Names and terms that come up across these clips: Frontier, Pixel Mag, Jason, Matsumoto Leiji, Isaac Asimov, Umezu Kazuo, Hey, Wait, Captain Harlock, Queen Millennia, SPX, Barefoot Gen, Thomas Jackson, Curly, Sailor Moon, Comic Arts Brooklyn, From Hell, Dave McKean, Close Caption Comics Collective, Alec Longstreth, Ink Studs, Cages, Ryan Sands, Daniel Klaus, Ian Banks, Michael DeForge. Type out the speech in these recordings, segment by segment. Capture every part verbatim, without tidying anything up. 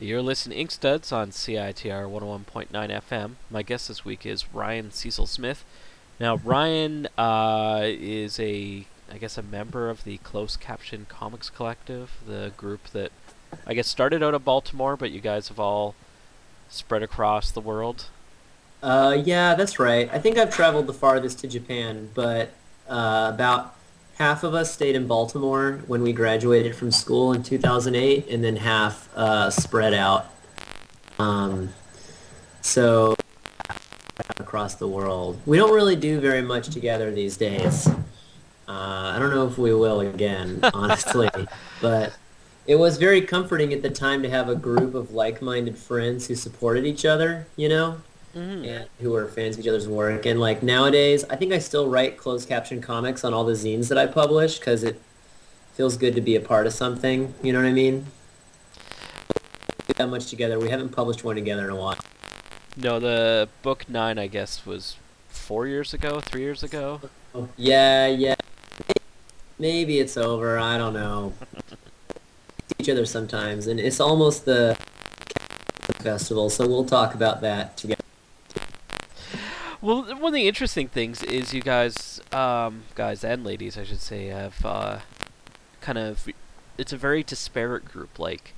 You're listening to Ink Studs on C I T R one oh one point nine F M. My guest this week is Ryan Cecil Smith. Now, Ryan uh, is a, I guess, a member of the Close Caption Comics Collective, the group that, I guess, started out of Baltimore, but you guys have all spread across the world. Uh, yeah, that's right. I think I've traveled the farthest to Japan, but uh, about half of us stayed in Baltimore when we graduated from school in two thousand eight, and then half uh, spread out. Um, so across the world. We don't really do very much together these days. Uh, I don't know if we will again, honestly. But it was very comforting at the time to have a group of like-minded friends who supported each other, you know? Mm-hmm. And who are fans of each other's work. And like nowadays, I think I still write closed caption comics on all the zines that I publish because it feels good to be a part of something. You know what I mean? We don't do that much together. We haven't published one together in a while. No, the book nine, I guess, was four years ago, three years ago. Oh, yeah, yeah. Maybe it's over. I don't know. Each other sometimes, and it's almost the festival, so we'll talk about that together. Well, one of the interesting things is you guys, um, guys and ladies, I should say, have uh, kind of, it's a very disparate group. Like,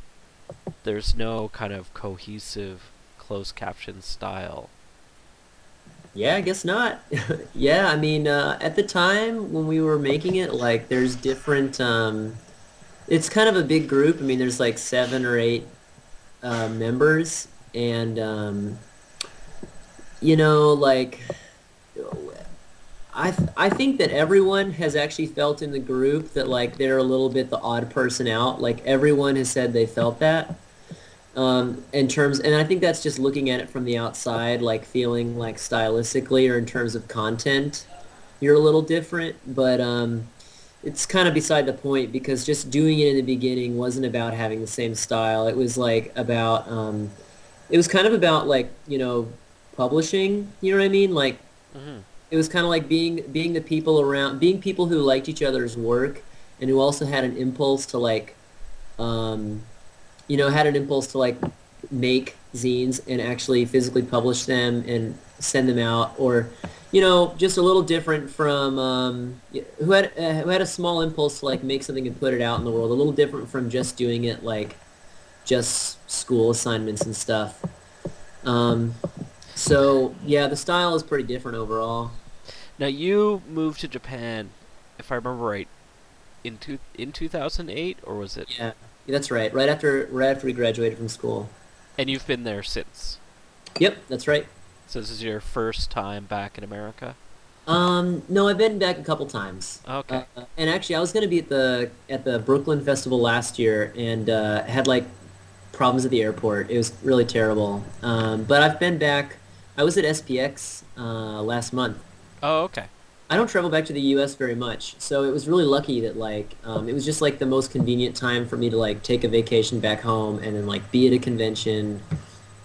there's no kind of cohesive closed caption style. Yeah, I guess not. Yeah, I mean, uh, at the time when we were making it, like, there's different, um, it's kind of a big group. I mean, there's like seven or eight uh, members, and, um... you know, like, I th- I think that everyone has actually felt in the group that, like, they're a little bit the odd person out. Like, everyone has said they felt that. Um, in terms, and I think that's just looking at it from the outside, like, feeling, like, stylistically or in terms of content, you're a little different. But um, it's kind of beside the point because just doing it in the beginning wasn't about having the same style. It was, like, about, um, it was kind of about, like, you know, publishing, you know what I mean? Like, mm-hmm. It was kind of like being being the people around, being people who liked each other's work and who also had an impulse to like, um, you know, had an impulse to like make zines and actually physically publish them and send them out, or, you know, just a little different from um, who had uh, who had a small impulse to like make something and put it out in the world, a little different from just doing it like just school assignments and stuff. Um, So, yeah, the style is pretty different overall. Now, you moved to Japan, if I remember right, in two, in two thousand eight, or was it? Yeah, that's right, right after right after we graduated from school. And you've been there since? Yep, that's right. So this is your first time back in America? Um, no, I've been back a couple times. Okay. Uh, and actually, I was going to be at the at the Brooklyn Festival last year, and uh, had, like, problems at the airport. It was really terrible. Um, but I've been back... I was at S P X uh, last month. Oh, okay. I don't travel back to the U S very much, so it was really lucky that, like, um, it was just, like, the most convenient time for me to, like, take a vacation back home and then, like, be at a convention.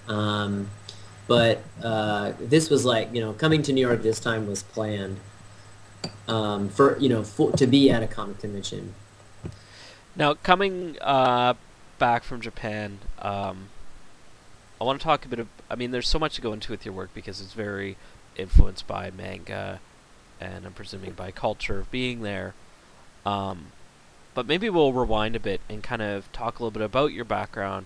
Um, but uh, this was, like, you know, coming to New York this time was planned um, for, you know, for, to be at a comic convention. Now, coming uh, back from Japan... Um... I want to talk a bit of... I mean, there's so much to go into with your work because it's very influenced by manga and I'm presuming by culture of being there. Um, but maybe we'll rewind a bit and kind of talk a little bit about your background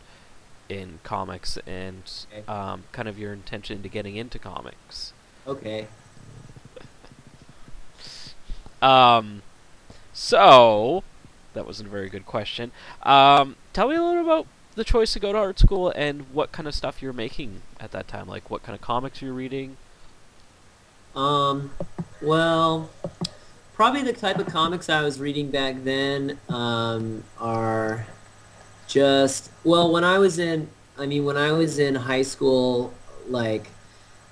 in comics and um, kind of your intention to getting into comics. Okay. um, so, that wasn't a very good question. Um, tell me a little about the choice to go to art school and what kind of stuff you're making at that time, like what kind of comics you're reading. Um, well, probably the type of comics I was reading back then um, are just well. When I was in, I mean, when I was in high school, like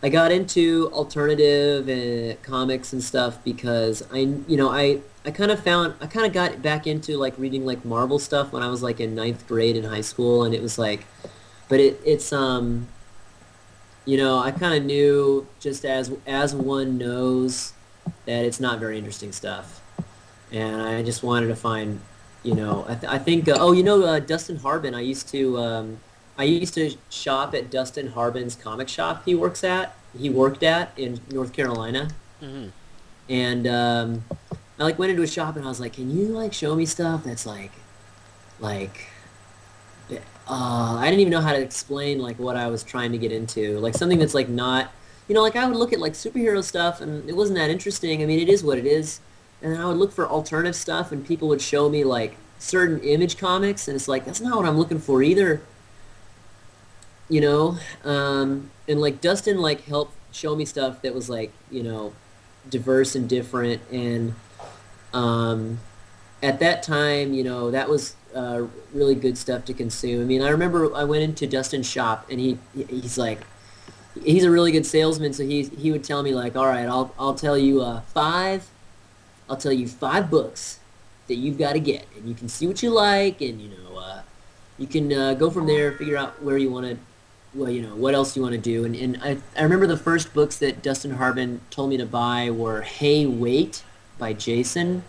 I got into alternative and comics and stuff because I, you know, I. I kind of found, I kind of got back into, like, reading, like, Marvel stuff when I was, like, in ninth grade in high school, and it was, like, but it, it's, um, you know, I kind of knew, just as, as one knows, that it's not very interesting stuff, and I just wanted to find, you know, I, th- I think, uh, oh, you know, uh, Dustin Harbin, I used to, um, I used to shop at Dustin Harbin's comic shop he works at. He worked at in North Carolina. Mm-hmm. And um, I like went into a shop and I was like, can you like show me stuff that's like, like, uh, I didn't even know how to explain like what I was trying to get into. Like something that's like not, you know, like I would look at like superhero stuff and it wasn't that interesting. I mean, it is what it is. And then I would look for alternative stuff and people would show me like certain Image comics and it's like, that's not what I'm looking for either. You know, um, and like Dustin like helped show me stuff that was like, you know, diverse and different. And um, at that time, you know, that was uh, really good stuff to consume. I mean, I remember I went into Dustin's shop and he he's like, he's a really good salesman. So he he would tell me like, all right, I'll I'll tell you uh, five, I'll tell you five books that you've got to get, and you can see what you like, and you know, uh, you can uh, go from there, figure out where you want to. Well, you know, what else you want to do? And and I I remember the first books that Dustin Harbin told me to buy were Hey, Wait by Jason,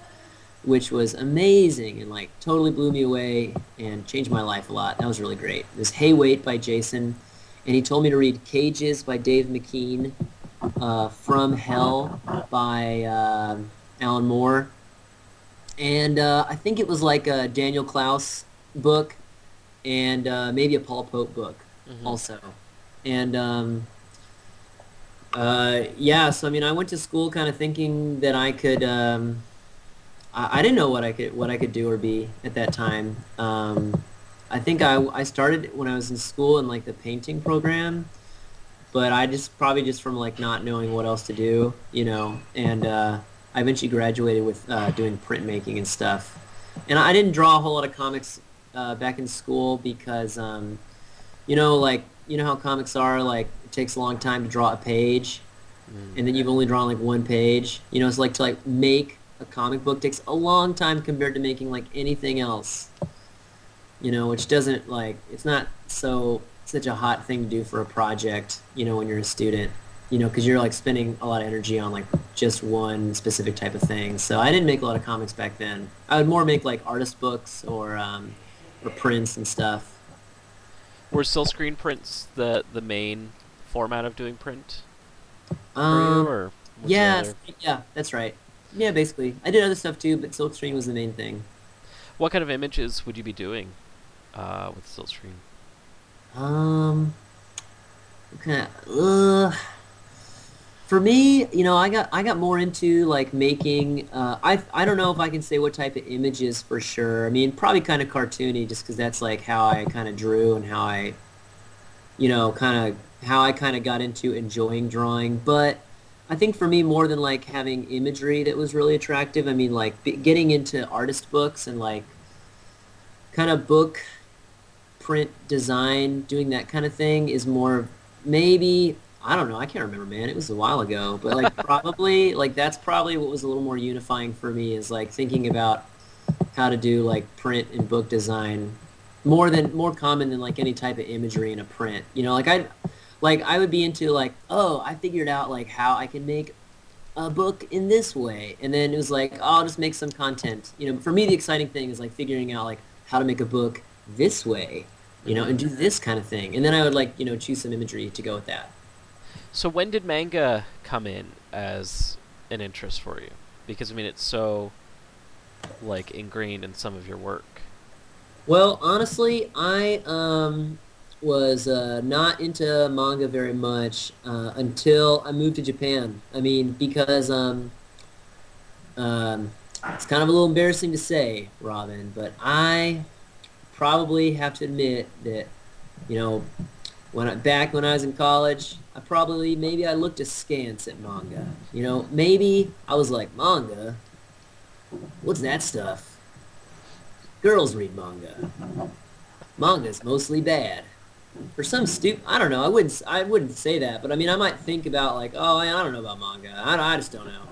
which was amazing and like totally blew me away and changed my life a lot. That was really great. It was Hey, Wait by Jason. And he told me to read Cages by Dave McKean, uh, From Hell by uh, Alan Moore. And uh, I think it was like a Daniel Klaus book and uh, maybe a Paul Pope book. Mm-hmm. Also. And um, uh, yeah, so I mean, I went to school kind of thinking that I could. Um, I, I didn't know what I could what I could do or be at that time. Um, I think I I started when I was in school in like the painting program, but I just probably just from like not knowing what else to do, you know. And uh, I eventually graduated with uh, doing printmaking and stuff. And I didn't draw a whole lot of comics uh, back in school because. Um, You know, like, you know how comics are, like, it takes a long time to draw a page, mm-hmm. and then you've only drawn, like, one page. You know, it's like to, like, make a comic book takes a long time compared to making, like, anything else. You know, which doesn't, like, it's not so, such a hot thing to do for a project, you know, when you're a student. You know, because you're, like, spending a lot of energy on, like, just one specific type of thing. So I didn't make a lot of comics back then. I would more make, like, artist books or, um, or prints and stuff. Were silkscreen prints the, the main format of doing print? Um, you, or yeah, yeah, that's right. Yeah, basically. I did other stuff too, but silkscreen was the main thing. What kind of images would you be doing uh, with silkscreen? Um, okay. Uh, for me, you know, I got I got more into like making. Uh, I I don't know if I can say what type of images for sure. I mean, probably kind of cartoony, just because that's like how I kind of drew and how I, you know, kind of how I kind of got into enjoying drawing. But I think for me, more than like having imagery that was really attractive. I mean, like b- getting into artist books and like kind of book print design, doing that kind of thing is more maybe. I don't know. I can't remember, man. It was a while ago, but like probably like that's probably what was a little more unifying for me is like thinking about how to do like print and book design more than more common than like any type of imagery in a print. You know, like I like I would be into like, oh, I figured out like how I can make a book in this way. And then it was like, oh, I'll just make some content. You know, for me, the exciting thing is like figuring out like how to make a book this way, you know, and do this kind of thing. And then I would like, you know, choose some imagery to go with that. So when did manga come in as an interest for you? Because, I mean, it's so, like, ingrained in some of your work. Well, honestly, I um, was uh, not into manga very much uh, until I moved to Japan. I mean, because um, um, it's kind of a little embarrassing to say, Robin, but I probably have to admit that, you know, when I, back when I was in college... I probably, maybe I looked askance at manga. You know, maybe I was like, manga? What's that stuff? Girls read manga. Manga's mostly bad. For some stupid, I don't know, I wouldn't I wouldn't say that, but I mean, I might think about like, oh, I don't know about manga. I, I just don't know.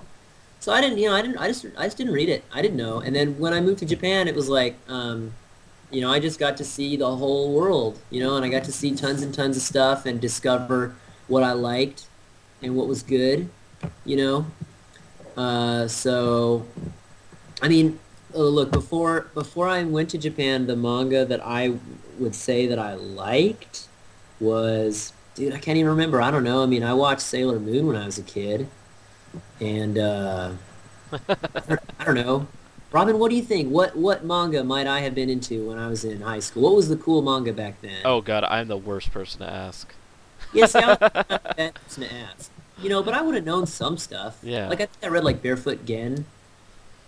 So I didn't, you know, I didn't, I just, I just didn't read it. I didn't know. And then when I moved to Japan, it was like, um, you know, I just got to see the whole world, you know, and I got to see tons and tons of stuff and discover what I liked and what was good, you know? Uh, so, I mean, oh, look, before before I went to Japan, the manga that I would say that I liked was, dude, I can't even remember. I don't know. I mean, I watched Sailor Moon when I was a kid, and uh, I, don't, I don't know. Robin, what do you think? What what manga might I have been into when I was in high school? What was the cool manga back then? Oh, God, I'm the worst person to ask. Yes, yeah, I'm the best person to ask. You know, but I would have known some stuff. Yeah. Like, I think I read, like, Barefoot Gen,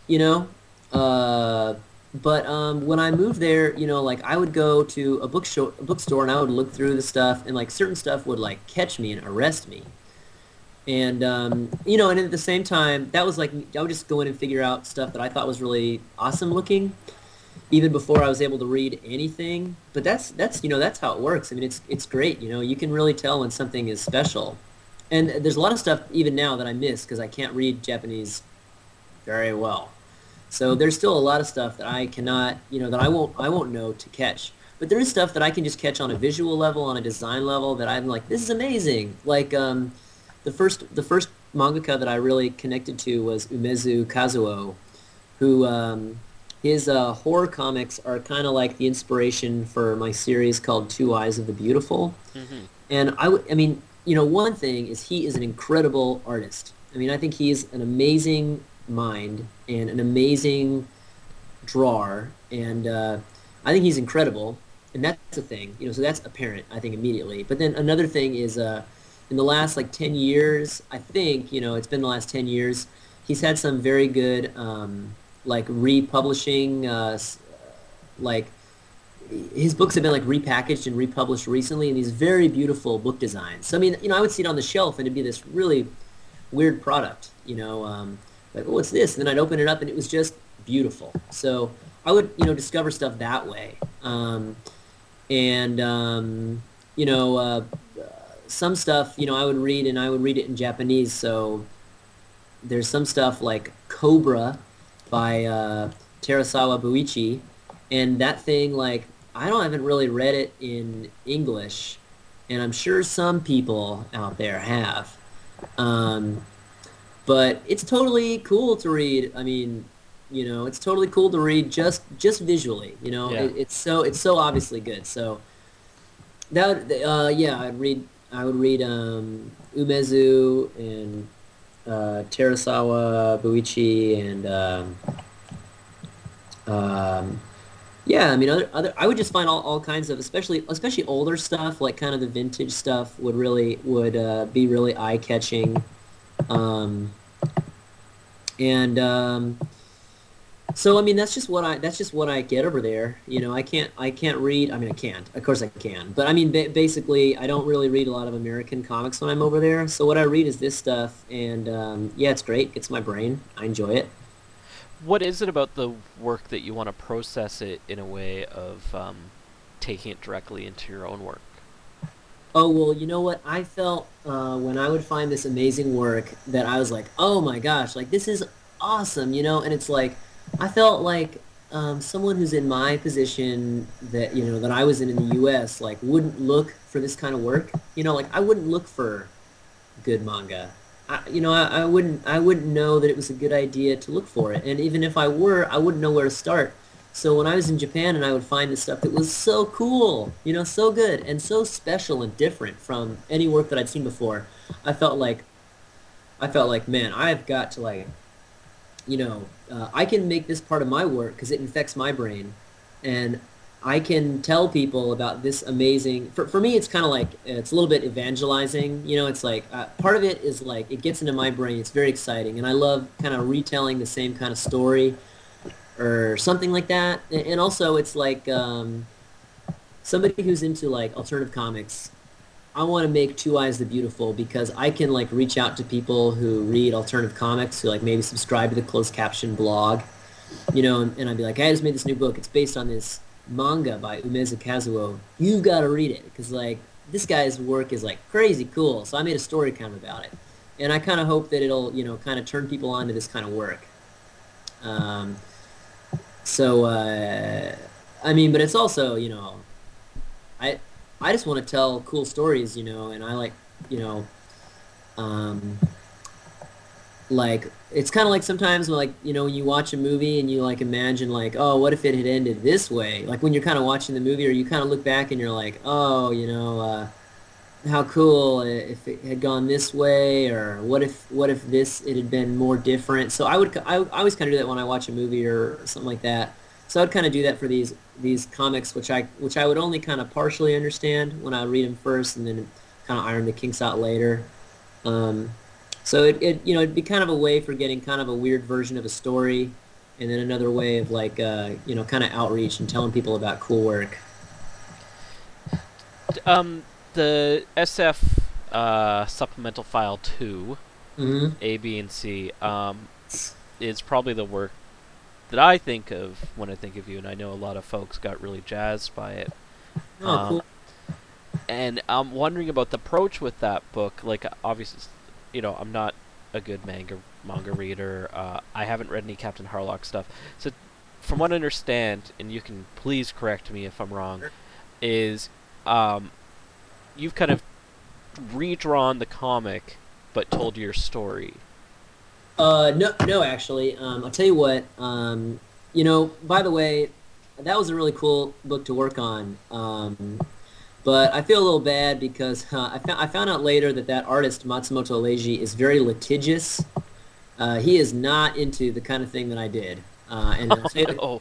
you know? Uh, but um, when I moved there, you know, like, I would go to a, book show, a bookstore, and I would look through the stuff, and, like, certain stuff would, like, catch me and arrest me. And, um, you know, and at the same time, that was, like, I would just go in and figure out stuff that I thought was really awesome looking, even before I was able to read anything. But that's, that's you know, that's how it works. I mean, it's it's great, you know? You can really tell when something is special. And there's a lot of stuff even now that I miss because I can't read Japanese very well. So there's still a lot of stuff that I cannot, you know, that I won't I won't know to catch. But there is stuff that I can just catch on a visual level, on a design level that I'm like, this is amazing. Like um, the first the first mangaka that I really connected to was Umezu Kazuo, who um, his uh, horror comics are kind of like the inspiration for my series called Two Eyes of the Beautiful. Mm-hmm. And I, w- I mean... You know, one thing is he is an incredible artist. I mean, I think he is an amazing mind and an amazing drawer, and uh, I think he's incredible, and that's a thing. You know, so that's apparent, I think, immediately. But then another thing is uh, in the last, like, ten years, I think, you know, it's been the last ten years, he's had some very good, um, like, republishing, uh, like, his books have been like repackaged and republished recently in these very beautiful book designs. So I mean, you know, I would see it on the shelf and it'd be this really weird product, you know, um, like, oh, what's this? And then I'd open it up and it was just beautiful. So I would, you know, discover stuff that way. Um, and, um, you know, uh, some stuff, you know, I would read and I would read it in Japanese. So there's some stuff like Cobra by uh, Terasawa Buichi. And that thing, like, I don't haven't really read it in English, and I'm sure some people out there have. Um, but it's totally cool to read. I mean, you know, it's totally cool to read just just visually. You know, yeah. it, it's so it's so obviously good. So that uh, yeah, I'd read I would read um, Umezu and uh, Terasawa Buichi and. Um, um, Yeah, I mean, other, other. I would just find all, all kinds of, especially especially older stuff, like kind of the vintage stuff would really, would uh, be really eye-catching. Um, and um, so, I mean, that's just what I, that's just what I get over there. You know, I can't, I can't read, I mean, I can't, of course I can. But I mean, ba- basically, I don't really read a lot of American comics when I'm over there. So what I read is this stuff, and um, yeah, it's great. It's my brain. I enjoy it. What is it about the work that you want to process it in a way of um, taking it directly into your own work? Oh, well, you know what? I felt uh, when I would find this amazing work that I was like, oh my gosh, like this is awesome, you know? And it's like, I felt like um, someone who's in my position that, you know, that I was in in the U S, like wouldn't look for this kind of work. You know, like I wouldn't look for good manga. I, you know, I, I wouldn't I wouldn't know that it was a good idea to look for it. And even if I were, I wouldn't know where to start. So when I was in Japan and I would find this stuff that was so cool, you know, so good and so special and different from any work that I'd seen before, I felt like, I felt like, man, I've got to like, you know, uh, I can make this part of my work because it infects my brain. And I can tell people about this amazing, for for me it's kind of like, it's a little bit evangelizing, you know, it's like, uh, part of it is like, it gets into my brain, it's very exciting, and I love kind of retelling the same kind of story, or something like that, and, and also it's like, um, somebody who's into like, alternative comics, I want to make Two Eyes the Beautiful, because I can like, reach out to people who read alternative comics, who like, maybe subscribe to the Closed Caption blog, you know, and, and I'd be like, hey, I just made this new book, it's based on this manga by Umezu Kazuo. You've got to read it because like this guy's work is like crazy cool. So I made a story kind of about it, and I kind of hope that it'll you know kind of turn people on to this kind of work. Um. So uh, I mean, but it's also you know, I I just want to tell cool stories, you know, and I like you know, um, like, it's kind of like sometimes, like, you know, you watch a movie and you, like, imagine, like, oh, what if it had ended this way? Like, when you're kind of watching the movie, or you kind of look back and you're like, oh, you know, uh, how cool if it had gone this way, or what if what if this, it had been more different. So I would, I, I always kind of do that when I watch a movie or something like that. So I would kind of do that for these these comics, which I which I would only kind of partially understand when I read them first, and then kind of iron the kinks out later. Um, so it, it you know it'd be kind of a way for getting kind of a weird version of a story, and then another way of like uh, you know kind of outreach and telling people about cool work. Um, the S F uh, supplemental file two, mm-hmm. A, B, and C, um, is probably the work that I think of when I think of you, and I know a lot of folks got really jazzed by it. Oh, um, cool. And I'm wondering about the approach with that book. Like, obviously, you know, I'm not a good manga manga reader. Uh, I haven't read any Captain Harlock stuff. So, from what I understand, and you can please correct me if I'm wrong, is um, you've kind of redrawn the comic, but told your story. Uh, no, no, actually. Um, I'll tell you what, um, you know, by the way, that was a really cool book to work on. Um, but I feel a little bad because uh, I, found, I found out later that that artist, Matsumoto Leiji, is very litigious. Uh, he is not into the kind of thing that I did. Uh, and oh.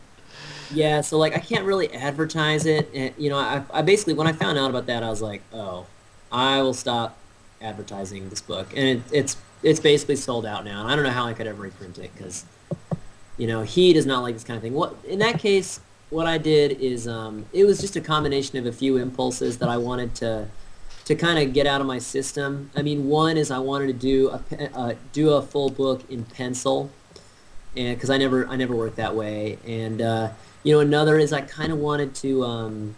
Yeah, so, like, I can't really advertise it. And, you know, I, I basically, when I found out about that, I was like, oh, I will stop advertising this book. And it, it's... It's basically sold out now, and I don't know how I could ever reprint it because, you know, he does not like this kind of thing. What in that case, what I did is um, it was just a combination of a few impulses that I wanted to to kind of get out of my system. I mean, one is I wanted to do a uh, do a full book in pencil, and because I never I never worked that way, and uh, you know, another is I kind of wanted to um,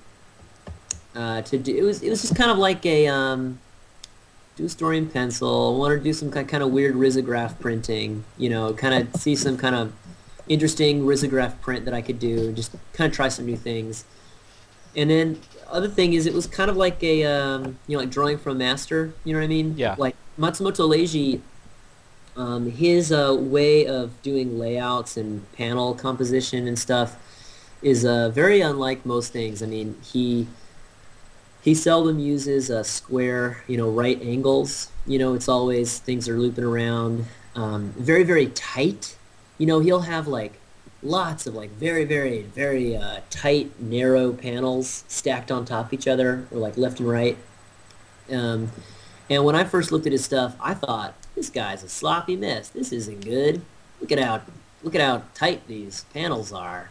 uh, to do it was it was just kind of like a. Um, do a story in pencil, want to do some kind of weird risograph printing, you know, kind of see some kind of interesting risograph print that I could do, and just kind of try some new things. And then the other thing is it was kind of like a, um, you know, like drawing from master, you know what I mean? Yeah. Like Matsumoto Leiji, um, his uh, way of doing layouts and panel composition and stuff is uh, very unlike most things. I mean, he... He seldom uses uh, square, you know, right angles. You know, it's always things are looping around. Um, very, very tight. You know, he'll have, like, lots of, like, very, very, very uh, tight, narrow panels stacked on top of each other, or, like, left and right. Um, and when I first looked at his stuff, I thought, this guy's a sloppy mess. This isn't good. Look at how, look at how tight these panels are.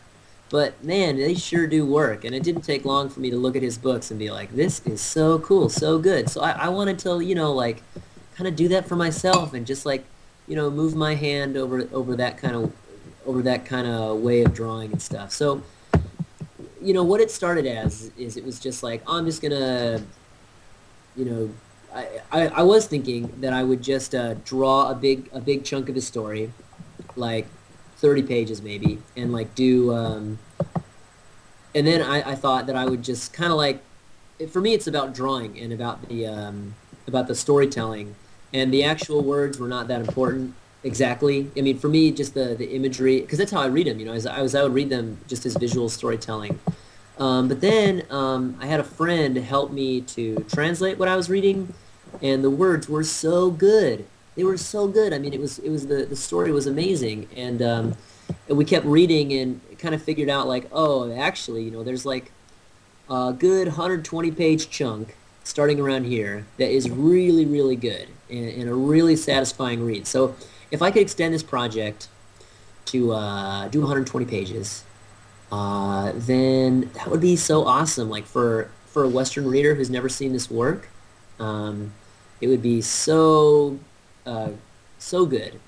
But, man, they sure do work, and it didn't take long for me to look at his books and be like, this is so cool, so good. So I, I wanted to, you know, like, kind of do that for myself and just, like, you know, move my hand over over that kind of over that kind of way of drawing and stuff. So, you know, what it started as is it was just like, I'm just going to, you know, I, I, I was thinking that I would just uh, draw a big a big chunk of his story, like, thirty pages maybe, and like do, um, and then I, I thought that I would just kind of like, it, for me it's about drawing and about the um, about the storytelling, and the actual words were not that important exactly. I mean, for me, just the, the imagery, because that's how I read them, you know, as I was I would read them just as visual storytelling. Um, but then um, I had a friend help me to translate what I was reading, and the words were so good. They were so good. I mean, it was it was the, the story was amazing, and um, and we kept reading and kind of figured out like, oh, actually, you know, there's like a good one hundred twenty page chunk starting around here that is really really good and, and a really satisfying read. So if I could extend this project to uh, do one hundred twenty pages, uh, then that would be so awesome. Like for for a Western reader who's never seen this work, um, it would be so. Uh, so good,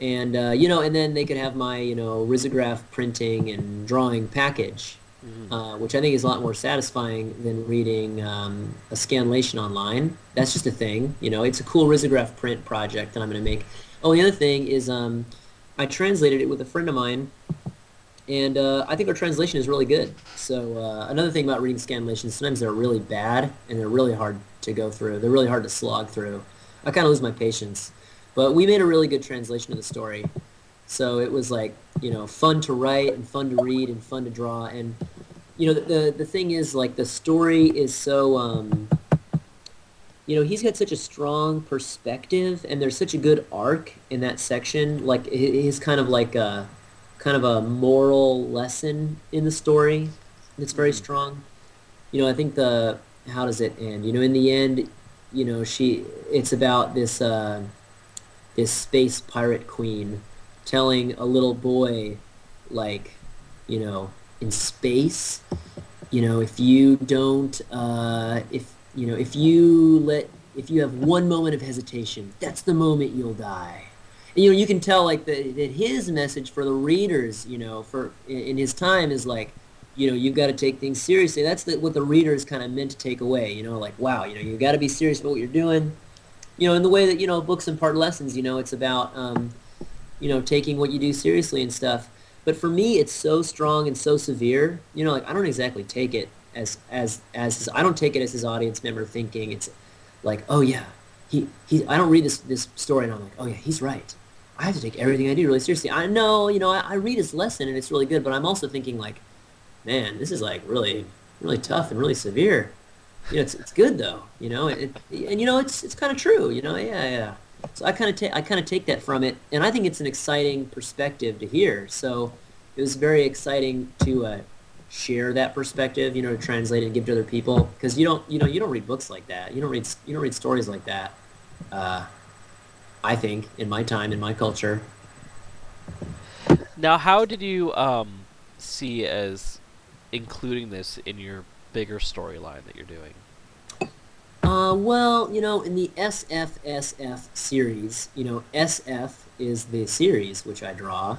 and uh, you know, and then they could have my you know risograph printing and drawing package, mm-hmm. uh, which I think is a lot more satisfying than reading um, a scanlation online. That's just a thing, you know. It's a cool risograph print project that I'm going to make. Oh, the other thing is um, I translated it with a friend of mine, and uh, I think our translation is really good. So uh, another thing about reading scanlations, sometimes they're really bad and they're really hard to go through. They're really hard to slog through. I kind of lose my patience, But we made a really good translation of the story. So it was, like, you know, fun to write and fun to read and fun to draw. And, you know, the the, the thing is, like, the story is so, um, you know, he's got such a strong perspective, and there's such a good arc in that section. Like, he's kind of like a, kind of a moral lesson in the story that's very strong. You know, I think the, how does it end? You know, in the end, you know, she, it's about this, uh, this space pirate queen telling a little boy, like, you know, in space, you know, if you don't, uh, if, you know, if you let, if you have one moment of hesitation, that's the moment you'll die. And, you know, you can tell, like, that that his message for the readers, you know, for in his time is, like, you know, you've got to take things seriously. That's the, what the reader is kind of meant to take away, you know, like, wow, you know, you've got to be serious about what you're doing. You know, in the way that, you know, books impart lessons, you know, it's about, um, you know, taking what you do seriously and stuff. But for me, it's so strong and so severe, you know, like, I don't exactly take it as, as, as, I don't take it as his audience member thinking it's like, oh, yeah, he, he, I don't read this, this story and I'm like, oh, yeah, he's right. I have to take everything I do really seriously. I know, you know, I, I read his lesson and it's really good, but I'm also thinking, like, man, this is, like, really, really tough and really severe. You know, it's it's good though. You know, it, it, and you know, it's it's kind of true. You know, yeah, yeah. So I kind of take I kind of take that from it, and I think it's an exciting perspective to hear. So it was very exciting to uh, share that perspective. You know, to translate it and give to other people, because you don't you know you don't read books like that. You don't read you don't read stories like that. Uh, I think in my time in my culture. Now, how did you um, see as including this in your bigger storyline that you're doing? Uh, well, you know, in the S F S F series, you know, S F is the series which I draw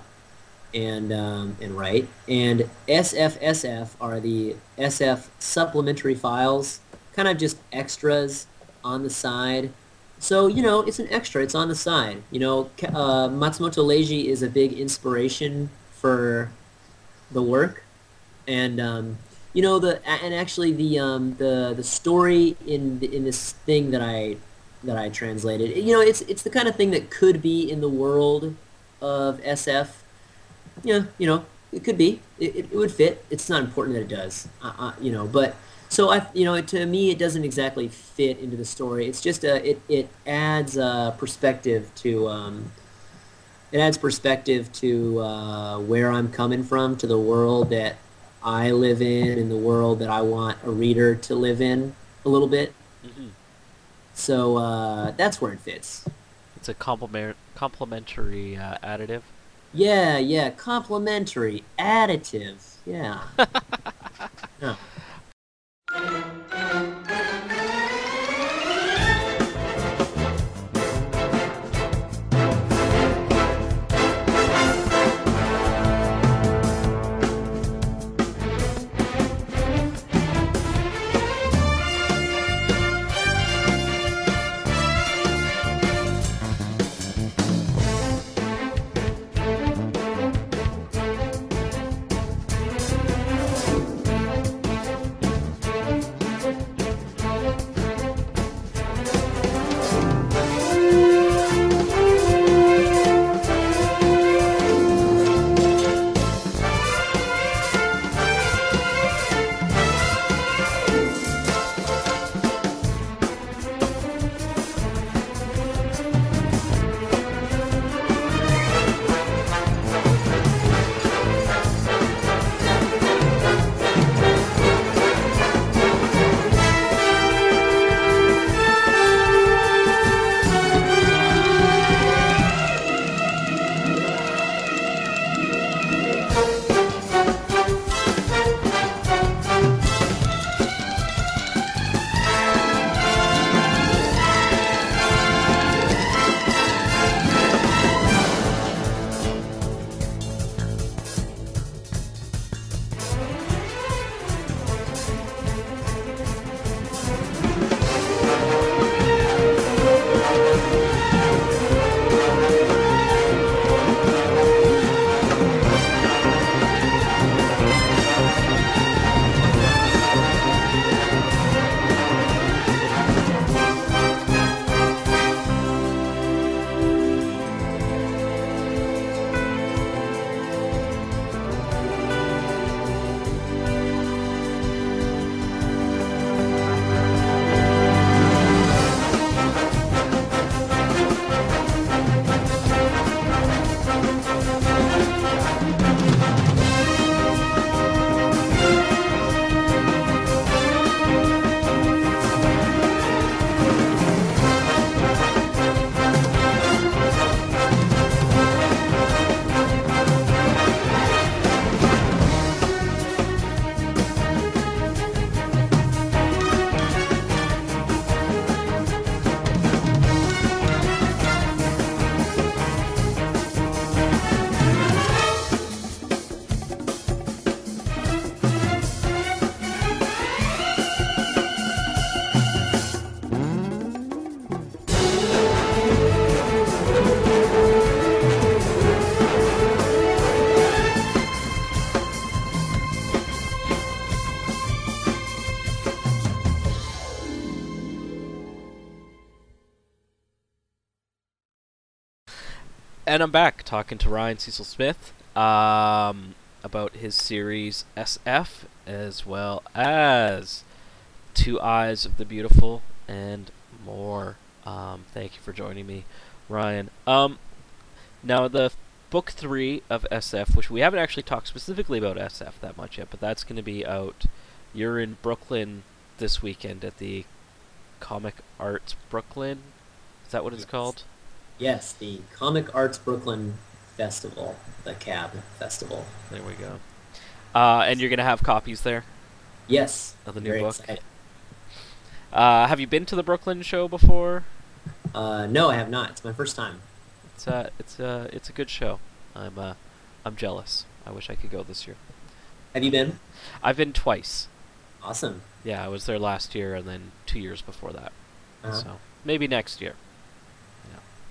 and um, and write, and S F S F are the S F supplementary files, kind of just extras on the side. So, you know, it's an extra, it's on the side. You know, uh, Matsumoto Leiji is a big inspiration for the work, and um, you know, the and actually the um, the the story in in this thing that I that I translated, you know, it's it's the kind of thing that could be in the world of S F. Yeah, you know, it could be. It it, it would fit. It's not important that it does, uh, uh, you know. But so I, you know, it, to me, it doesn't exactly fit into the story. It's just a it it adds a perspective to um, it adds perspective to uh, where I'm coming from, to the world that I live in and the world that I want a reader to live in a little bit. Mm-hmm. So uh, that's where it fits. It's a complement, complementary uh, additive? Yeah, yeah, complementary additive, yeah. yeah. And I'm back talking to Ryan Cecil Smith um, about his series S F, as well as Two Eyes of the Beautiful and more. Um, thank you for joining me, Ryan. Um, now, the book three of S F, which we haven't actually talked specifically about S F that much yet, but that's going to be out. You're in Brooklyn this weekend at the Comic Arts Brooklyn. Is that what it's yes. called? Yes, the Comic Arts Brooklyn Festival, the C A B Festival. There we go. Uh, and you're going to have copies there? Yes. Of the new Very book? Excited. Uh, have you been to the Brooklyn show before? Uh, no, I have not. It's my first time. It's uh, it's uh, it's a good show. I'm uh, I'm jealous. I wish I could go this year. Have you been? I've been twice. Awesome. Yeah, I was there last year and then two years before that. Uh-huh. So maybe next year.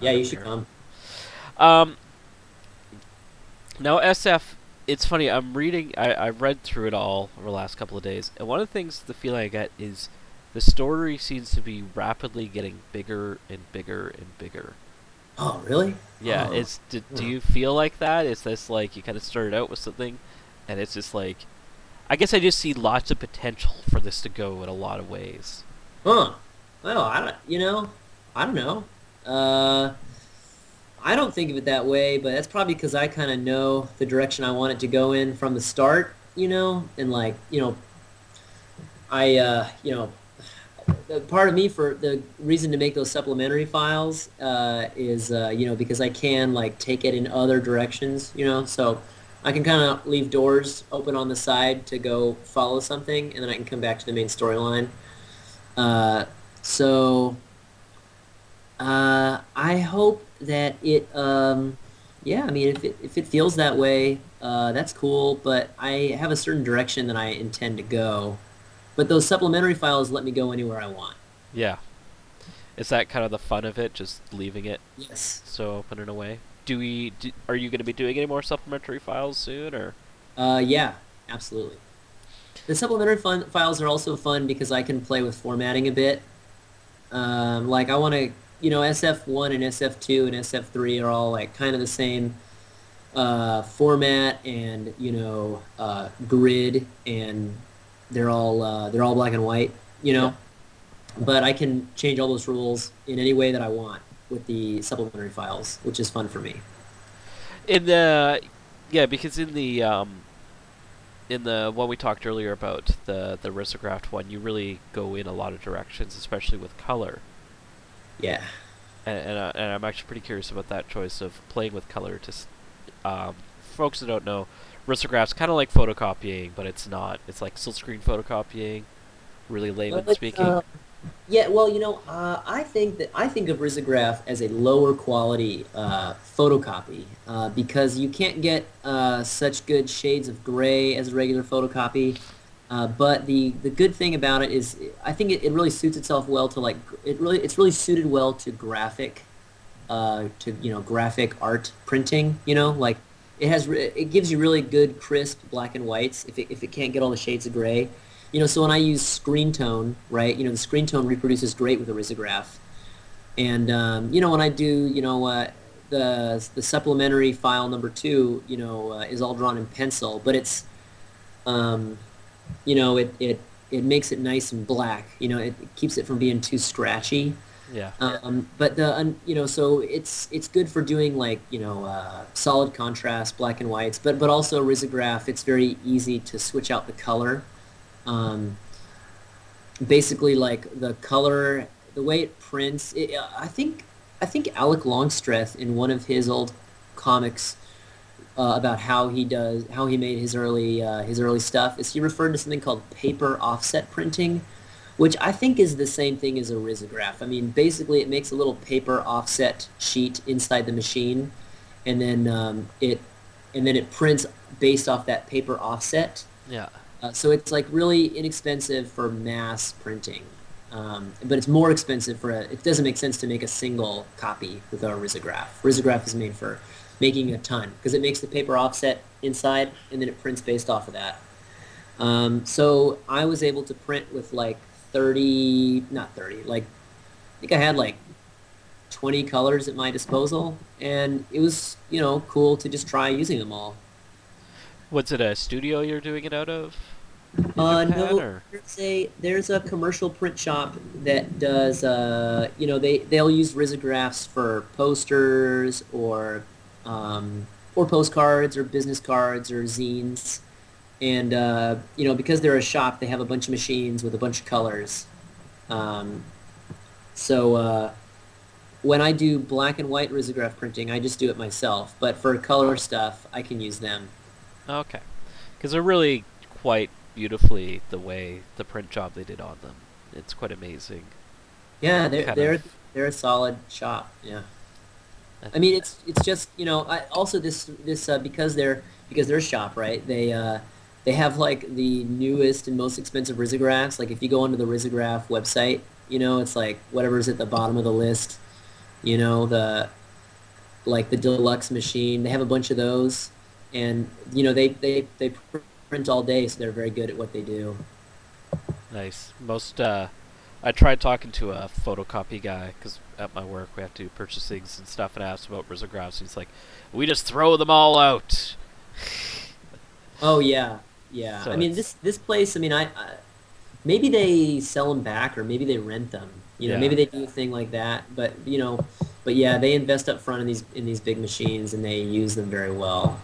Yeah, you should come. Um, now, S F, it's funny. I'm reading, I, I read through it all over the last couple of days. And one of the things, the feeling I get is the story seems to be rapidly getting bigger and bigger and bigger. Oh, really? Yeah. Oh. It's, do, do you feel like that? Is this like you kind of started out with something and it's just like, I guess I just see lots of potential for this to go in a lot of ways. Huh. Well, I don't, you know, I don't know. Uh, I don't think of it that way, but that's probably because I kind of know the direction I want it to go in from the start, you know, and like, you know, I, uh, you know, the part of me for the reason to make those supplementary files, uh, is, uh, you know, because I can like take it in other directions, you know, so I can kind of leave doors open on the side to go follow something, and then I can come back to the main storyline. Uh, so... Uh, I hope that it, um, yeah, I mean, if it, if it feels that way, uh, that's cool, but I have a certain direction that I intend to go. But those supplementary files let me go anywhere I want. Yeah. Is that kind of the fun of it, just leaving it yes. so open and away? Do we, do, are you going to be doing any more supplementary files soon, or? Uh, yeah, absolutely. The supplementary fun, files are also fun because I can play with formatting a bit. Um, like I want to... You know, S F one and S F two and S F three are all, like, kind of the same uh, format and, you know, uh, grid, and they're all uh, they're all black and white, you know? Yeah. But I can change all those rules in any way that I want with the supplementary files, which is fun for me. In the... Yeah, because in the... Um, in the one we talked earlier about, the, the Risograph one, you really go in a lot of directions, especially with color. Yeah, and and, uh, and I'm actually pretty curious about that choice of playing with color. To um, folks that don't know, Risograph's kind of like photocopying, but it's not. It's like silkscreen photocopying, really layman well, speaking. Uh, yeah, well, you know, uh, I think that I think of Risograph as a lower quality uh, photocopy uh, because you can't get uh, such good shades of gray as a regular photocopy. Uh, but the, the good thing about it is, I think it, it really suits itself well to like it really it's really suited well to graphic, uh, to you know graphic art printing. You know, like it has re- it gives you really good crisp black and whites if it if it can't get all the shades of gray. You know, so when I use screen tone, right? You know, the screen tone reproduces great with a risograph, and um, you know when I do you know uh, the the supplementary file number two, you know uh, is all drawn in pencil, but it's um, you know, it, it, it makes it nice and black. You know, it, it keeps it from being too scratchy. Yeah. Um, but the um, you know, so it's it's good for doing like you know uh, solid contrast, black and whites. But but also risograph, it's very easy to switch out the color. Um, basically, like the color, the way it prints. It, I think I think Alec Longstreth in one of his old comics. Uh, about how he does, how he made his early uh, his early stuff, is he referred to something called paper offset printing, which I think is the same thing as a risograph. I mean, basically, it makes a little paper offset sheet inside the machine, and then um, it and then it prints based off that paper offset. Yeah. Uh, so it's like really inexpensive for mass printing, um, but it's more expensive for a, it doesn't make sense to make a single copy with a risograph. Risograph is made for making a ton, because it makes the paper offset inside, and then it prints based off of that. Um, so I was able to print with like thirty, not thirty, like I think I had like twenty colors at my disposal, and it was, you know, cool to just try using them all. Was it a studio you're doing it out of? Uh, no, or? There's a, there's a commercial print shop that does, uh, you know, they, they'll use risographs for posters or um, or postcards or business cards or zines. And, uh, you know, because they're a shop, they have a bunch of machines with a bunch of colors. Um, so uh, when I do black and white risograph printing, I just do it myself. But for color stuff, I can use them. Okay. Because they're really quite beautifully the way the print job they did on them. It's quite amazing. Yeah, they're, they're, of... they're a solid shop, yeah. I, I mean, it's it's just, you know, I, also this, this uh, because they're because they're a shop, right, they... Uh, They have, like, the newest and most expensive risographs. Like, if you go onto the risograph website, you know, it's, like, whatever's at the bottom of the list. You know, the, like, the deluxe machine. They have a bunch of those. And, you know, they, they, they print all day, so they're very good at what they do. Nice. Most, uh, I tried talking to a photocopy guy, because at my work we have to do purchasing and stuff, and I asked about risographs. He's like, we just throw them all out. Oh, yeah. Yeah, so I mean, this this place, I mean, I, I maybe they sell them back or maybe they rent them. You know, yeah. Maybe they do a thing like that. But, you know, but yeah, they invest up front in these in these big machines and they use them very well.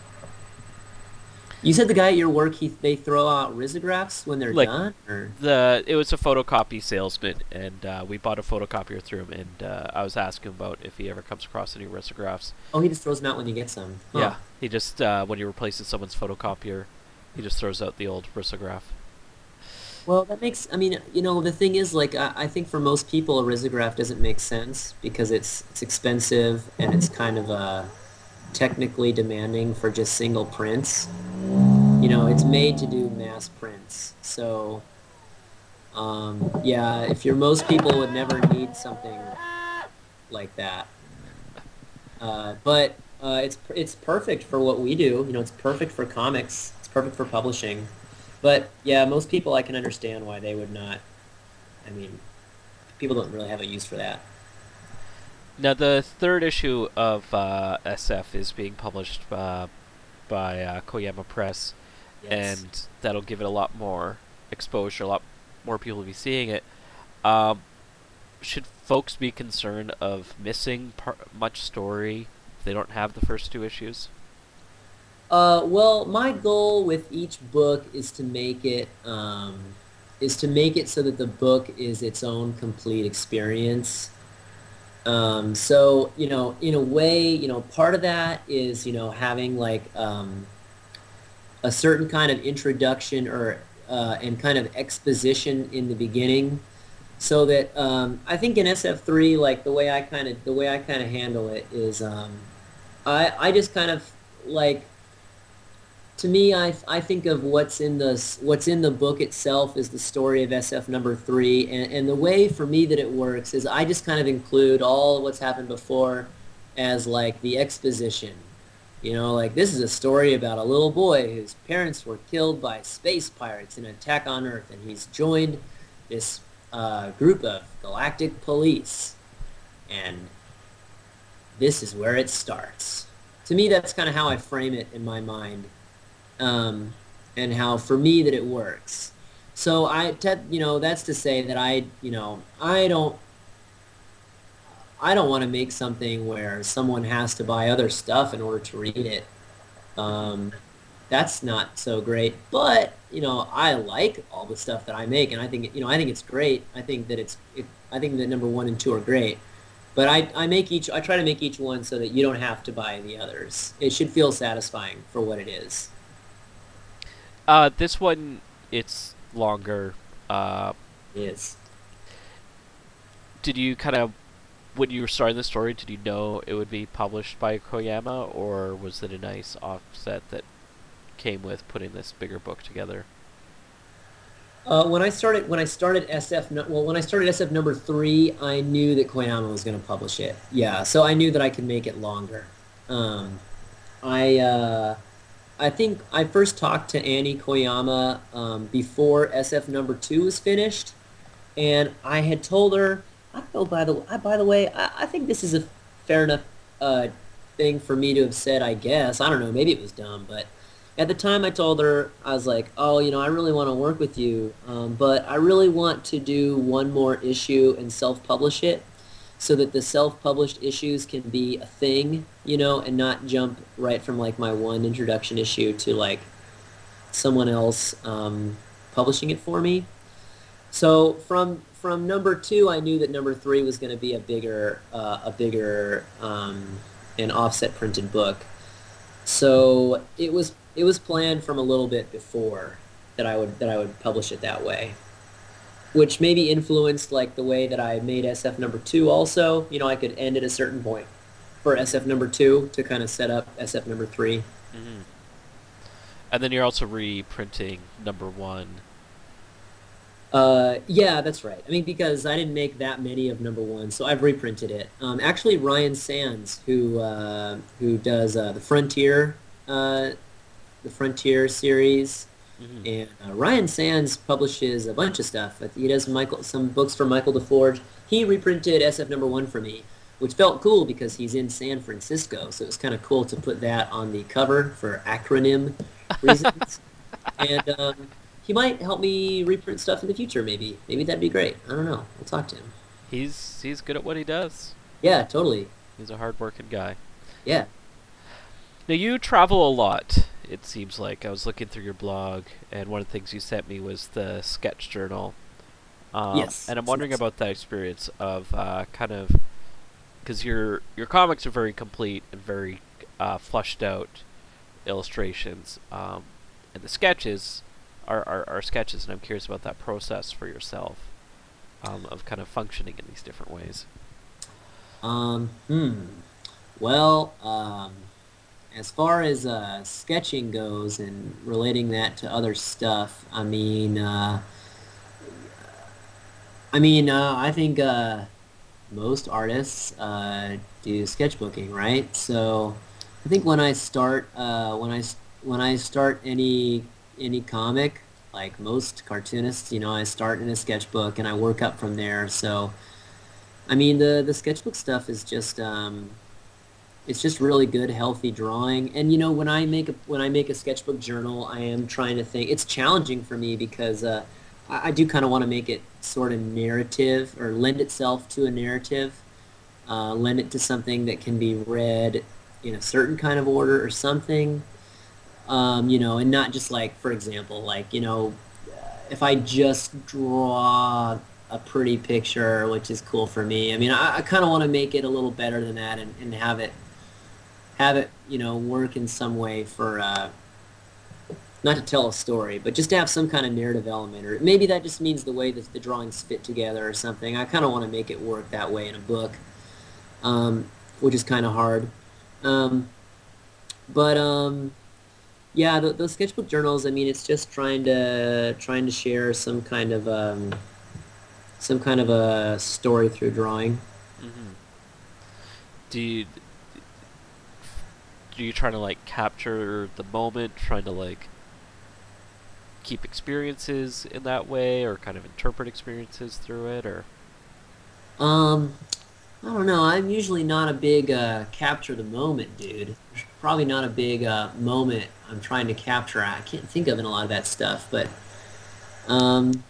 You said the guy at your work, he they throw out risographs when they're like, done? Or? The It was a photocopy salesman, and uh, we bought a photocopier through him, and uh, I was asking him about if he ever comes across any risographs. Oh, he just throws them out when you get some. Huh. Yeah, he just, uh, when you're replacing someone's photocopier, he just throws out the old risograph. Well, that makes, I mean, you know, the thing is, like, I, I think for most people, a risograph doesn't make sense because it's it's expensive and it's kind of uh, technically demanding for just single prints. You know, it's made to do mass prints. So, um, yeah, if you're most people would never need something like that. Uh, but uh, it's it's perfect for what we do. You know, it's perfect for comics. Perfect for publishing. But yeah, most people, I can understand why they would not. I mean, people don't really have a use for that. Now the third issue of uh, S F is being published uh, by uh, Koyama Press. Yes. And that'll give it a lot more exposure, a lot more people will be seeing it. Um, should folks be concerned of missing par- much story if they don't have the first two issues? Uh, well, my goal with each book is to make it um, is to make it so that the book is its own complete experience. Um, so, you know, in a way, you know, part of that is, you know, having like um, a certain kind of introduction or uh, and kind of exposition in the beginning, so that um, I think in S F three, like the way I kind of the way I kind of handle it is um, I I just kind of like. To me, I I think of what's in the what's in the book itself is the story of S F number three, and, and the way for me that it works is I just kind of include all of what's happened before as like the exposition, you know, like this is a story about a little boy whose parents were killed by space pirates in an attack on Earth, and he's joined this uh, group of galactic police, and this is where it starts. To me, that's kind of how I frame it in my mind. Um, and how for me that it works. So I, te- you know, that's to say that I, you know, I don't, I don't want to make something where someone has to buy other stuff in order to read it. Um, that's not so great. But you know, I like all the stuff that I make, and I think, you know, I think it's great. I think that it's, it, I think that number one and two are great. But I, I make each, I try to make each one so that you don't have to buy the others. It should feel satisfying for what it is. Uh, this one, it's longer. Uh, it is. Did you kind of, when you were starting the story, did you know it would be published by Koyama, or was it a nice offset that came with putting this bigger book together? Uh, when I started, when I started S F, no, well, when I started S F number three, I knew that Koyama was going to publish it. Yeah, so I knew that I could make it longer. Um, I. Uh, I think I first talked to Annie Koyama um, before S F number two was finished, and I had told her I go by the I, by the way, I, I think this is a fair enough uh, thing for me to have said, I guess. I don't know, maybe it was dumb, but at the time I told her, I was like, oh, you know, I really want to work with you, um, but I really want to do one more issue and self-publish it so that the self-published issues can be a thing, you know, and not jump right from, like, my one introduction issue to, like, someone else um, publishing it for me. So from from number two, I knew that number three was going to be a bigger, uh, a bigger um, an offset printed book. So it was it was planned from a little bit before that I would that I would publish it that way, which maybe influenced like the way that I made S F number two. Also, you know, I could end at a certain point for S F number two to kind of set up S F number three. Mm-hmm. And then you're also reprinting number one. Uh, yeah, that's right. I mean, because I didn't make that many of number one, so I've reprinted it. Um, actually, Ryan Sands, who uh, who does uh, the Frontier, uh, the Frontier series, mm-hmm. and uh, Ryan Sands publishes a bunch of stuff. He does Michael some books for Michael DeForge. He reprinted S F number one for me, which felt cool because he's in San Francisco, so it was kind of cool to put that on the cover for acronym reasons. and um, he might help me reprint stuff in the future, maybe. Maybe that'd be great. I don't know. We'll talk to him. He's he's good at what he does. Yeah, totally. He's a hard-working guy. Yeah. Now, you travel a lot, it seems like. I was looking through your blog, and one of the things you sent me was the sketch journal. Um, yes. And I'm wondering yes. about that experience of uh, kind of... Because your, your comics are very complete and very uh, flushed-out illustrations. Um, and the sketches... Our, our, our sketches, and I'm curious about that process for yourself um, of kind of functioning in these different ways. Um, hmm. Well, um, as far as uh, sketching goes and relating that to other stuff, I mean, uh, I mean, uh, I think uh, most artists uh, do sketchbooking, right? So I think when I start uh, when I when I start any any comic, like most cartoonists, you know, I start in a sketchbook and I work up from there. So, I mean, the, the sketchbook stuff is just, um, it's just really good, healthy drawing. And, you know, when I make a, when I make a sketchbook journal, I am trying to think, it's challenging for me because uh, I, I do kind of want to make it sort of narrative or lend itself to a narrative, uh, lend it to something that can be read in a certain kind of order or something. Um, you know, and not just like, for example, like, you know, if I just draw a pretty picture, which is cool for me, I mean, I, I kind of want to make it a little better than that and, and have it, have it, you know, work in some way for, uh, not to tell a story, but just to have some kind of narrative element, or maybe that just means the way that the drawings fit together or something. I kind of want to make it work that way in a book, um, which is kind of hard. Um, but, um... Yeah, the, those sketchbook journals. I mean, it's just trying to trying to share some kind of um, some kind of a story through drawing. Mm-hmm. Do you do you try to like capture the moment, trying to like keep experiences in that way, or kind of interpret experiences through it, or? Um, I don't know. I'm usually not a big uh, capture the moment, dude. Probably not a big uh, moment I'm trying to capture. I can't think of in a lot of that stuff, but um,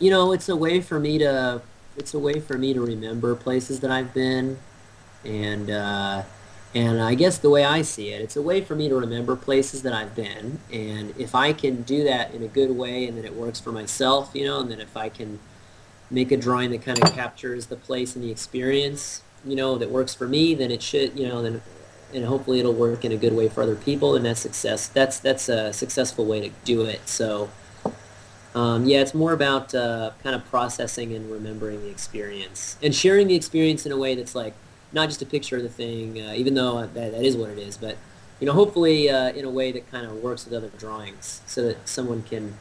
you know, it's a way for me to it's a way for me to remember places that I've been, and uh, and I guess the way I see it, it's a way for me to remember places that I've been, and if I can do that in a good way, and then it works for myself, you know, and then if I can make a drawing that kind of captures the place and the experience, you know, that works for me, then it should, you know, then. And hopefully it'll work in a good way for other people, and that's success. That's that's a successful way to do it. So, um, yeah, it's more about uh, kind of processing and remembering the experience and sharing the experience in a way that's like not just a picture of the thing, uh, even though that, that is what it is. But you know, hopefully uh, in a way that kind of works with other drawings, so that someone can,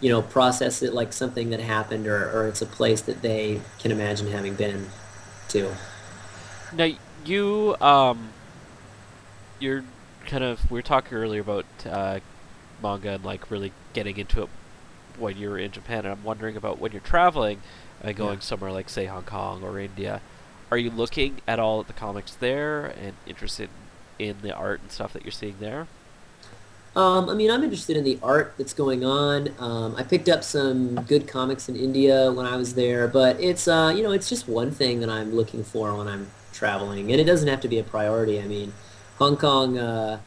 you know, process it like something that happened, or, or it's a place that they can imagine having been to. Now you. Um... You're kind of, we were talking earlier about uh, manga and like really getting into it when you're in Japan, and I'm wondering about when you're traveling and uh, going yeah. somewhere like, say, Hong Kong or India, are you looking at all at the comics there and interested in the art and stuff that you're seeing there? Um, I mean, I'm interested in the art that's going on. Um, I picked up some good comics in India when I was there, but it's, uh, you know, it's just one thing that I'm looking for when I'm traveling, and it doesn't have to be a priority. I mean, Hong Kong, uh,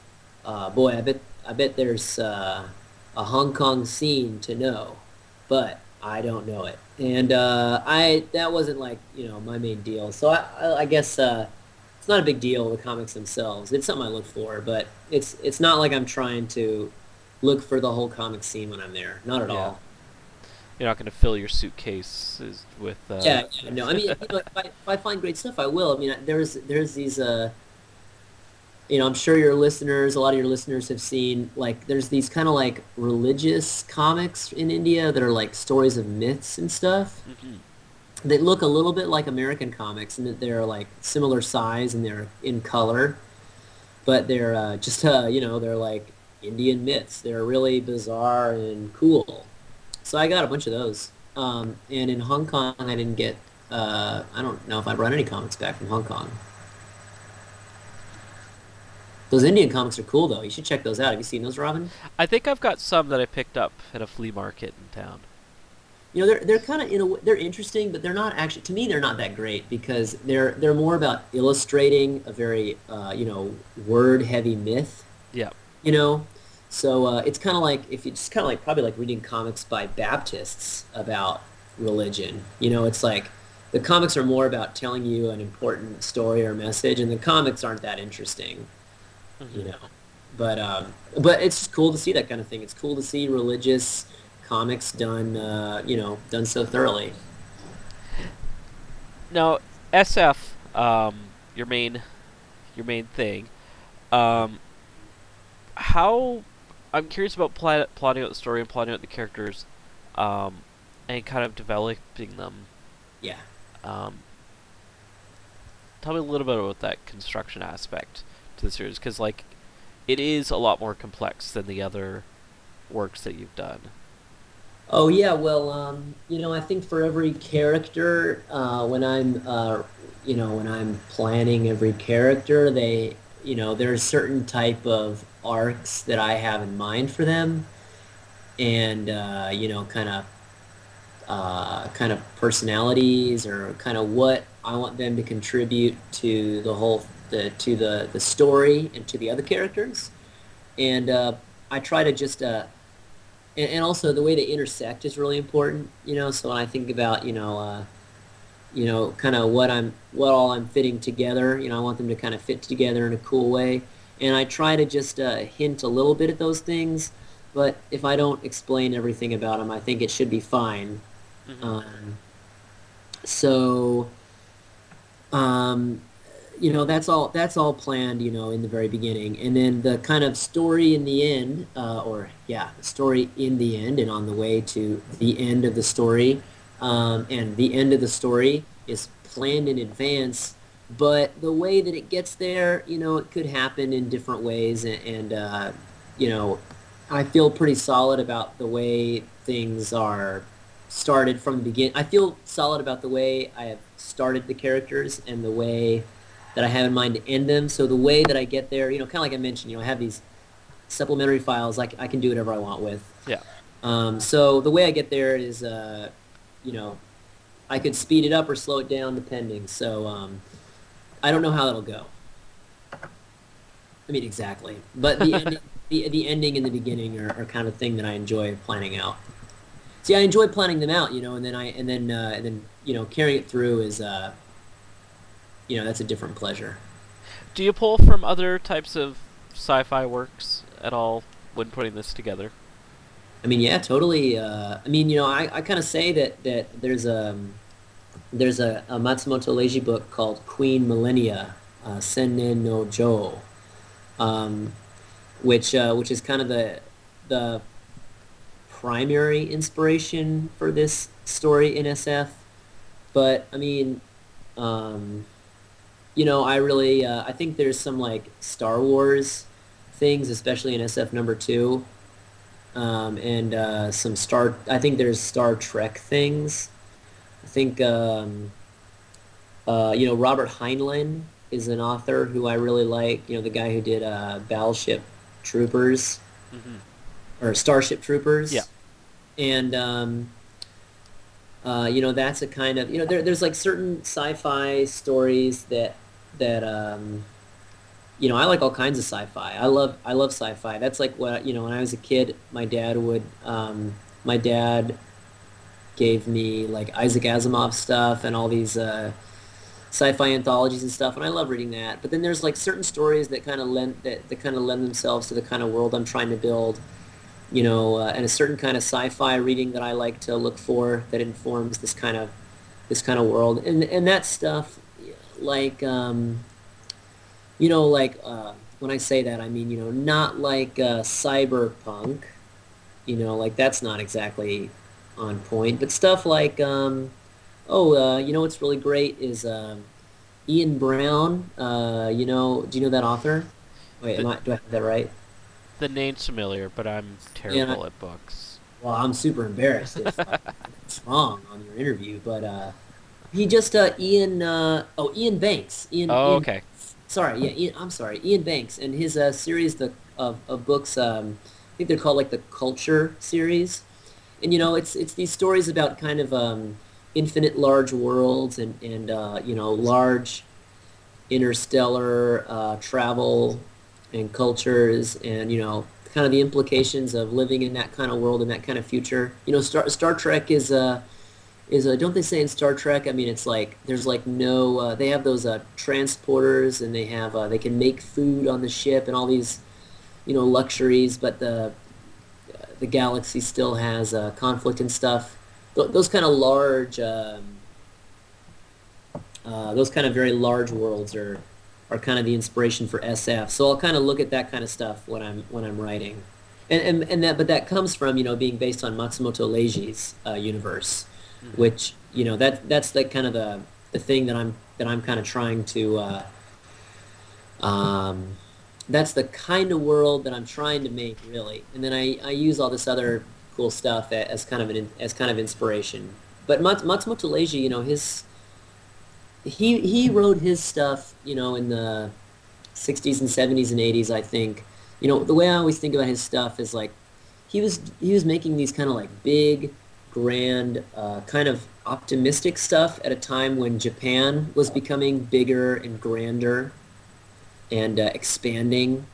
uh, boy, I bet, I bet there's uh, a Hong Kong scene to know, but I don't know it, and uh, I that wasn't like, you know, my main deal. So I, I, I guess. Uh, It's not a big deal, the comics themselves. It's something I look for, but it's it's not like I'm trying to look for the whole comic scene when I'm there. Not at yeah. all. You're not going to fill your suitcases with... Uh, yeah, yeah, no. I mean, you know, if, I, if I find great stuff, I will. I mean, there's there's these... Uh, you know, I'm sure your listeners, a lot of your listeners have seen, like, there's these kind of, like, religious comics in India that are, like, stories of myths and stuff. Mm-hmm. They look a little bit like American comics in that they're like similar size and they're in color, but they're uh, just, uh, you know, they're like Indian myths. They're really bizarre and cool. So I got a bunch of those. Um, and in Hong Kong, I didn't get, uh, I don't know if I brought any comics back from Hong Kong. Those Indian comics are cool, though. You should check those out. Have you seen those, Robin? I think I've got some that I picked up at a flea market in town. You know, they're they're kind of in a they're interesting, but they're not actually, to me, they're not that great because they're they're more about illustrating a very uh, you know, word heavy myth. Yeah. You know, so uh, it's kind of like if you just kind of like probably like reading comics by Baptists about religion. You know, it's like the comics are more about telling you an important story or message, and the comics aren't that interesting. Mm-hmm. You know, but um, but it's just cool to see that kind of thing. It's cool to see religious comics done, uh, you know, done so thoroughly. Now, S F, um, your main, your main thing. Um, how I'm curious about pl- plotting out the story and plotting out the characters, um, and kind of developing them. Yeah. Um, tell me a little bit about that construction aspect to the series, because like, it is a lot more complex than the other works that you've done. Oh, yeah, well, um, you know, I think for every character, uh, when I'm, uh, you know, when I'm planning every character, they, you know, there's certain type of arcs that I have in mind for them, and, uh, you know, kind of, uh, kind of personalities or kind of what I want them to contribute to the whole, the, to the, the story and to the other characters, and uh, I try to just... Uh, And also, the way they intersect is really important, you know. So when I think about, you know, uh, you know, kind of what I'm, what all I'm fitting together, you know, I want them to kind of fit together in a cool way. And I try to just uh, hint a little bit at those things, but if I don't explain everything about them, I think it should be fine. Mm-hmm. Um, so, um, you know, that's all. That's all planned, you know, in the very beginning, and then the kind of story in the end, uh, or yeah, the story in the end, and on the way to the end of the story, um, and the end of the story is planned in advance. But the way that it gets there, you know, it could happen in different ways, and, and uh, you know, I feel pretty solid about the way things are started from the beginning. I feel solid about the way I have started the characters and the way that I have in mind to end them. So the way that I get there, you know, kind of like I mentioned, you know, I have these supplementary files. Like I can do whatever I want with. Yeah. Um, so the way I get there is, uh, you know, I could speed it up or slow it down depending. So um, I don't know how that'll go. I mean, exactly. But the ending, the, the ending and the beginning are, are kind of thing that I enjoy planning out. See, I enjoy planning them out, you know, and then I and then uh, and then you know, carrying it through is. Uh, You know, that's a different pleasure. Do you pull from other types of sci-fi works at all when putting this together? I mean, yeah, totally. Uh, I mean, you know, I, I kind of say that, that there's a there's a, a Matsumoto Leiji book called Queen Millennia, uh, Sennen no Jo, um, which uh, which is kind of the the primary inspiration for this story in S F. But I mean. Um, You know, I really, uh, I think there's some, like, Star Wars things, especially in S F number two, um, and uh, some Star. I think there's Star Trek things. I think um, uh, you know Robert Heinlein is an author who I really like. You know, the guy who did uh, Battleship Troopers mm-hmm. or Starship Troopers. Yeah, and. Um, Uh, you know, that's a kind of, you know, there, there's like certain sci-fi stories that, that, um, you know, I like all kinds of sci-fi. I love, I love sci-fi. That's like what, you know, when I was a kid, my dad would, um, my dad gave me like Isaac Asimov stuff and all these, uh, sci-fi anthologies and stuff. And I love reading that. But then there's like certain stories that kind of lend, that, that kind of lend themselves to the kind of world I'm trying to build. You know, uh, and a certain kind of sci-fi reading that I like to look for that informs this kind of this kind of world, and and that stuff, like, um, you know, like uh, when I say that, I mean, you know, not like uh, cyberpunk, you know, like that's not exactly on point, but stuff like, um, oh, uh, you know, what's really great is uh, Ian Brown. Uh, you know, do you know that author? Wait, am I, do I have that right? The name's familiar, but I'm terrible yeah, at books. Well, I'm super embarrassed if I, it's wrong on your interview, but uh, he just uh, Ian. Uh, oh, Ian Banks. Ian, oh, Ian, okay. Sorry, yeah, Ian, I'm sorry, Ian Banks, and his uh, series the, of of books. Um, I think they're called like the Culture series, and you know, it's it's these stories about kind of um, infinite large worlds and and uh, you know, large interstellar uh, travel. And cultures, and you know, kind of the implications of living in that kind of world and that kind of future. You know, Star Star Trek is a is a don't they say in Star Trek? I mean, it's like there's like no uh, they have those uh, transporters, and they have uh, they can make food on the ship and all these, you know, luxuries. But the uh, the galaxy still has uh, conflict and stuff. Th- those kind of large, um, uh, those kind of very large worlds are. are kind of the inspiration for S F. So I'll kind of look at that kind of stuff when I'm when I'm writing, and and, and that but that comes from you know being based on Matsumoto Leiji's uh, universe, mm-hmm. which you know that that's the kind of the, the thing that I'm that I'm kind of trying to. Uh, um, that's the kind of world that I'm trying to make really, and then I, I use all this other cool stuff as kind of an as kind of inspiration. But Matsumoto Leiji, you know his. He he wrote his stuff, you know, in the sixties and seventies and eighties, I think. You know, the way I always think about his stuff is like he was he was making these kind of like big, grand, uh, kind of optimistic stuff at a time when Japan was becoming bigger and grander and uh, expanding.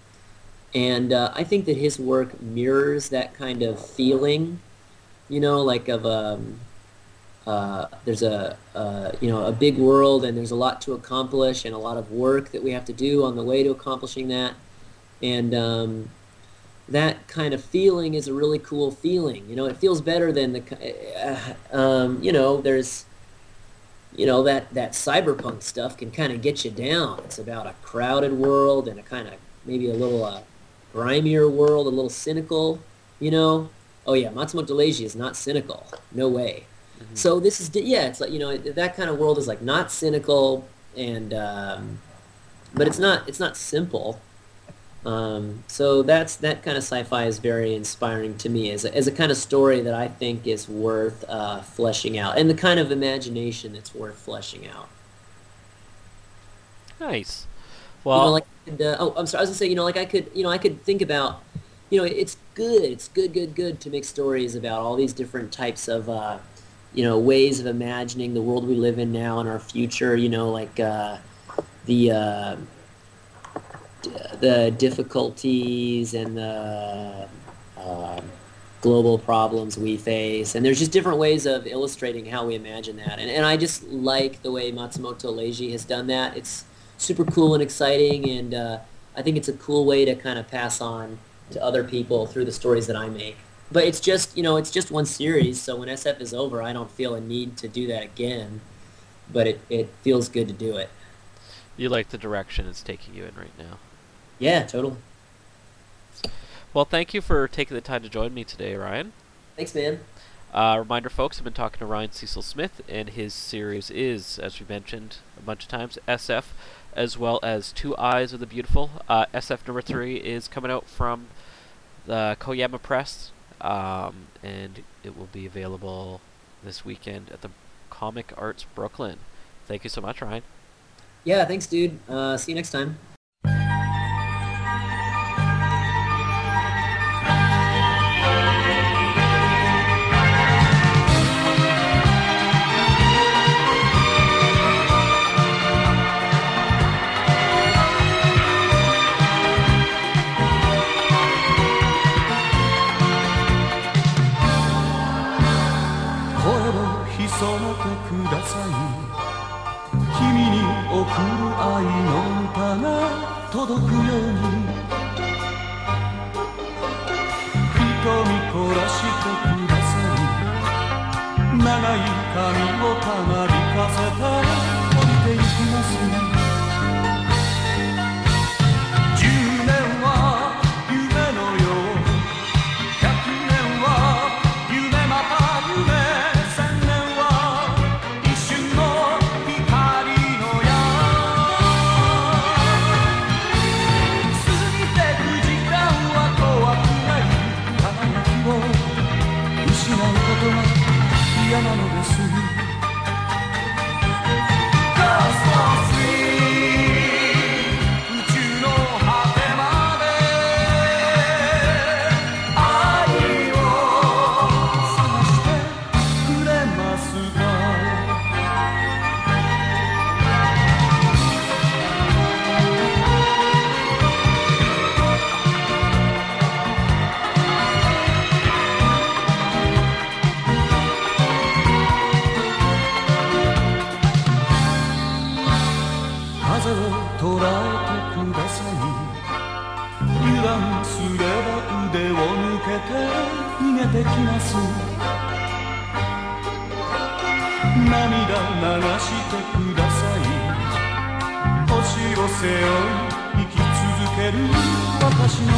And uh, I think that his work mirrors that kind of feeling, you know, like of a... Uh, there's a uh, you know a big world, and there's a lot to accomplish and a lot of work that we have to do on the way to accomplishing that, and um, that kind of feeling is a really cool feeling. You know, it feels better than the uh, um, you know there's you know that, that cyberpunk stuff can kind of get you down. It's about a crowded world and a kind of maybe a little uh, grimier world, a little cynical. You know, oh yeah, Matsumoto Leiji is not cynical. No way. Mm-hmm. So this is, yeah, it's like, you know, that kind of world is like not cynical and, um, but it's not, it's not simple. Um, so that's, that kind of sci-fi is very inspiring to me as a, as a kind of story that I think is worth uh, fleshing out, and the kind of imagination that's worth fleshing out. Nice. Well, you know, like, and, uh, oh, I'm sorry. I was gonna say, you know, like I could, you know, I could think about, you know, it's good. It's good, good, good to make stories about all these different types of, uh, you know, ways of imagining the world we live in now and our future, you know, like uh, the uh, d- the difficulties and the uh, global problems we face. And there's just different ways of illustrating how we imagine that. And and I just like the way Matsumoto Leiji has done that. It's super cool and exciting, and uh, I think it's a cool way to kind of pass on to other people through the stories that I make. But it's just, you know, it's just one series, so when S F is over, I don't feel a need to do that again, but it, it feels good to do it. You like the direction it's taking you in right now. Yeah, totally. Well, thank you for taking the time to join me today, Ryan. Thanks, man. Uh, reminder, folks, I've been talking to Ryan Cecil Smith, and his series is, as we mentioned a bunch of times, S F, as well as Two Eyes of the Beautiful. Uh, S F number three is coming out from uh, Koyama Press. Um, and it will be available this weekend at the Comic Arts Brooklyn. Thank you so much, Ryan. Yeah, thanks, dude. Uh, see you next time.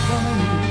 I'll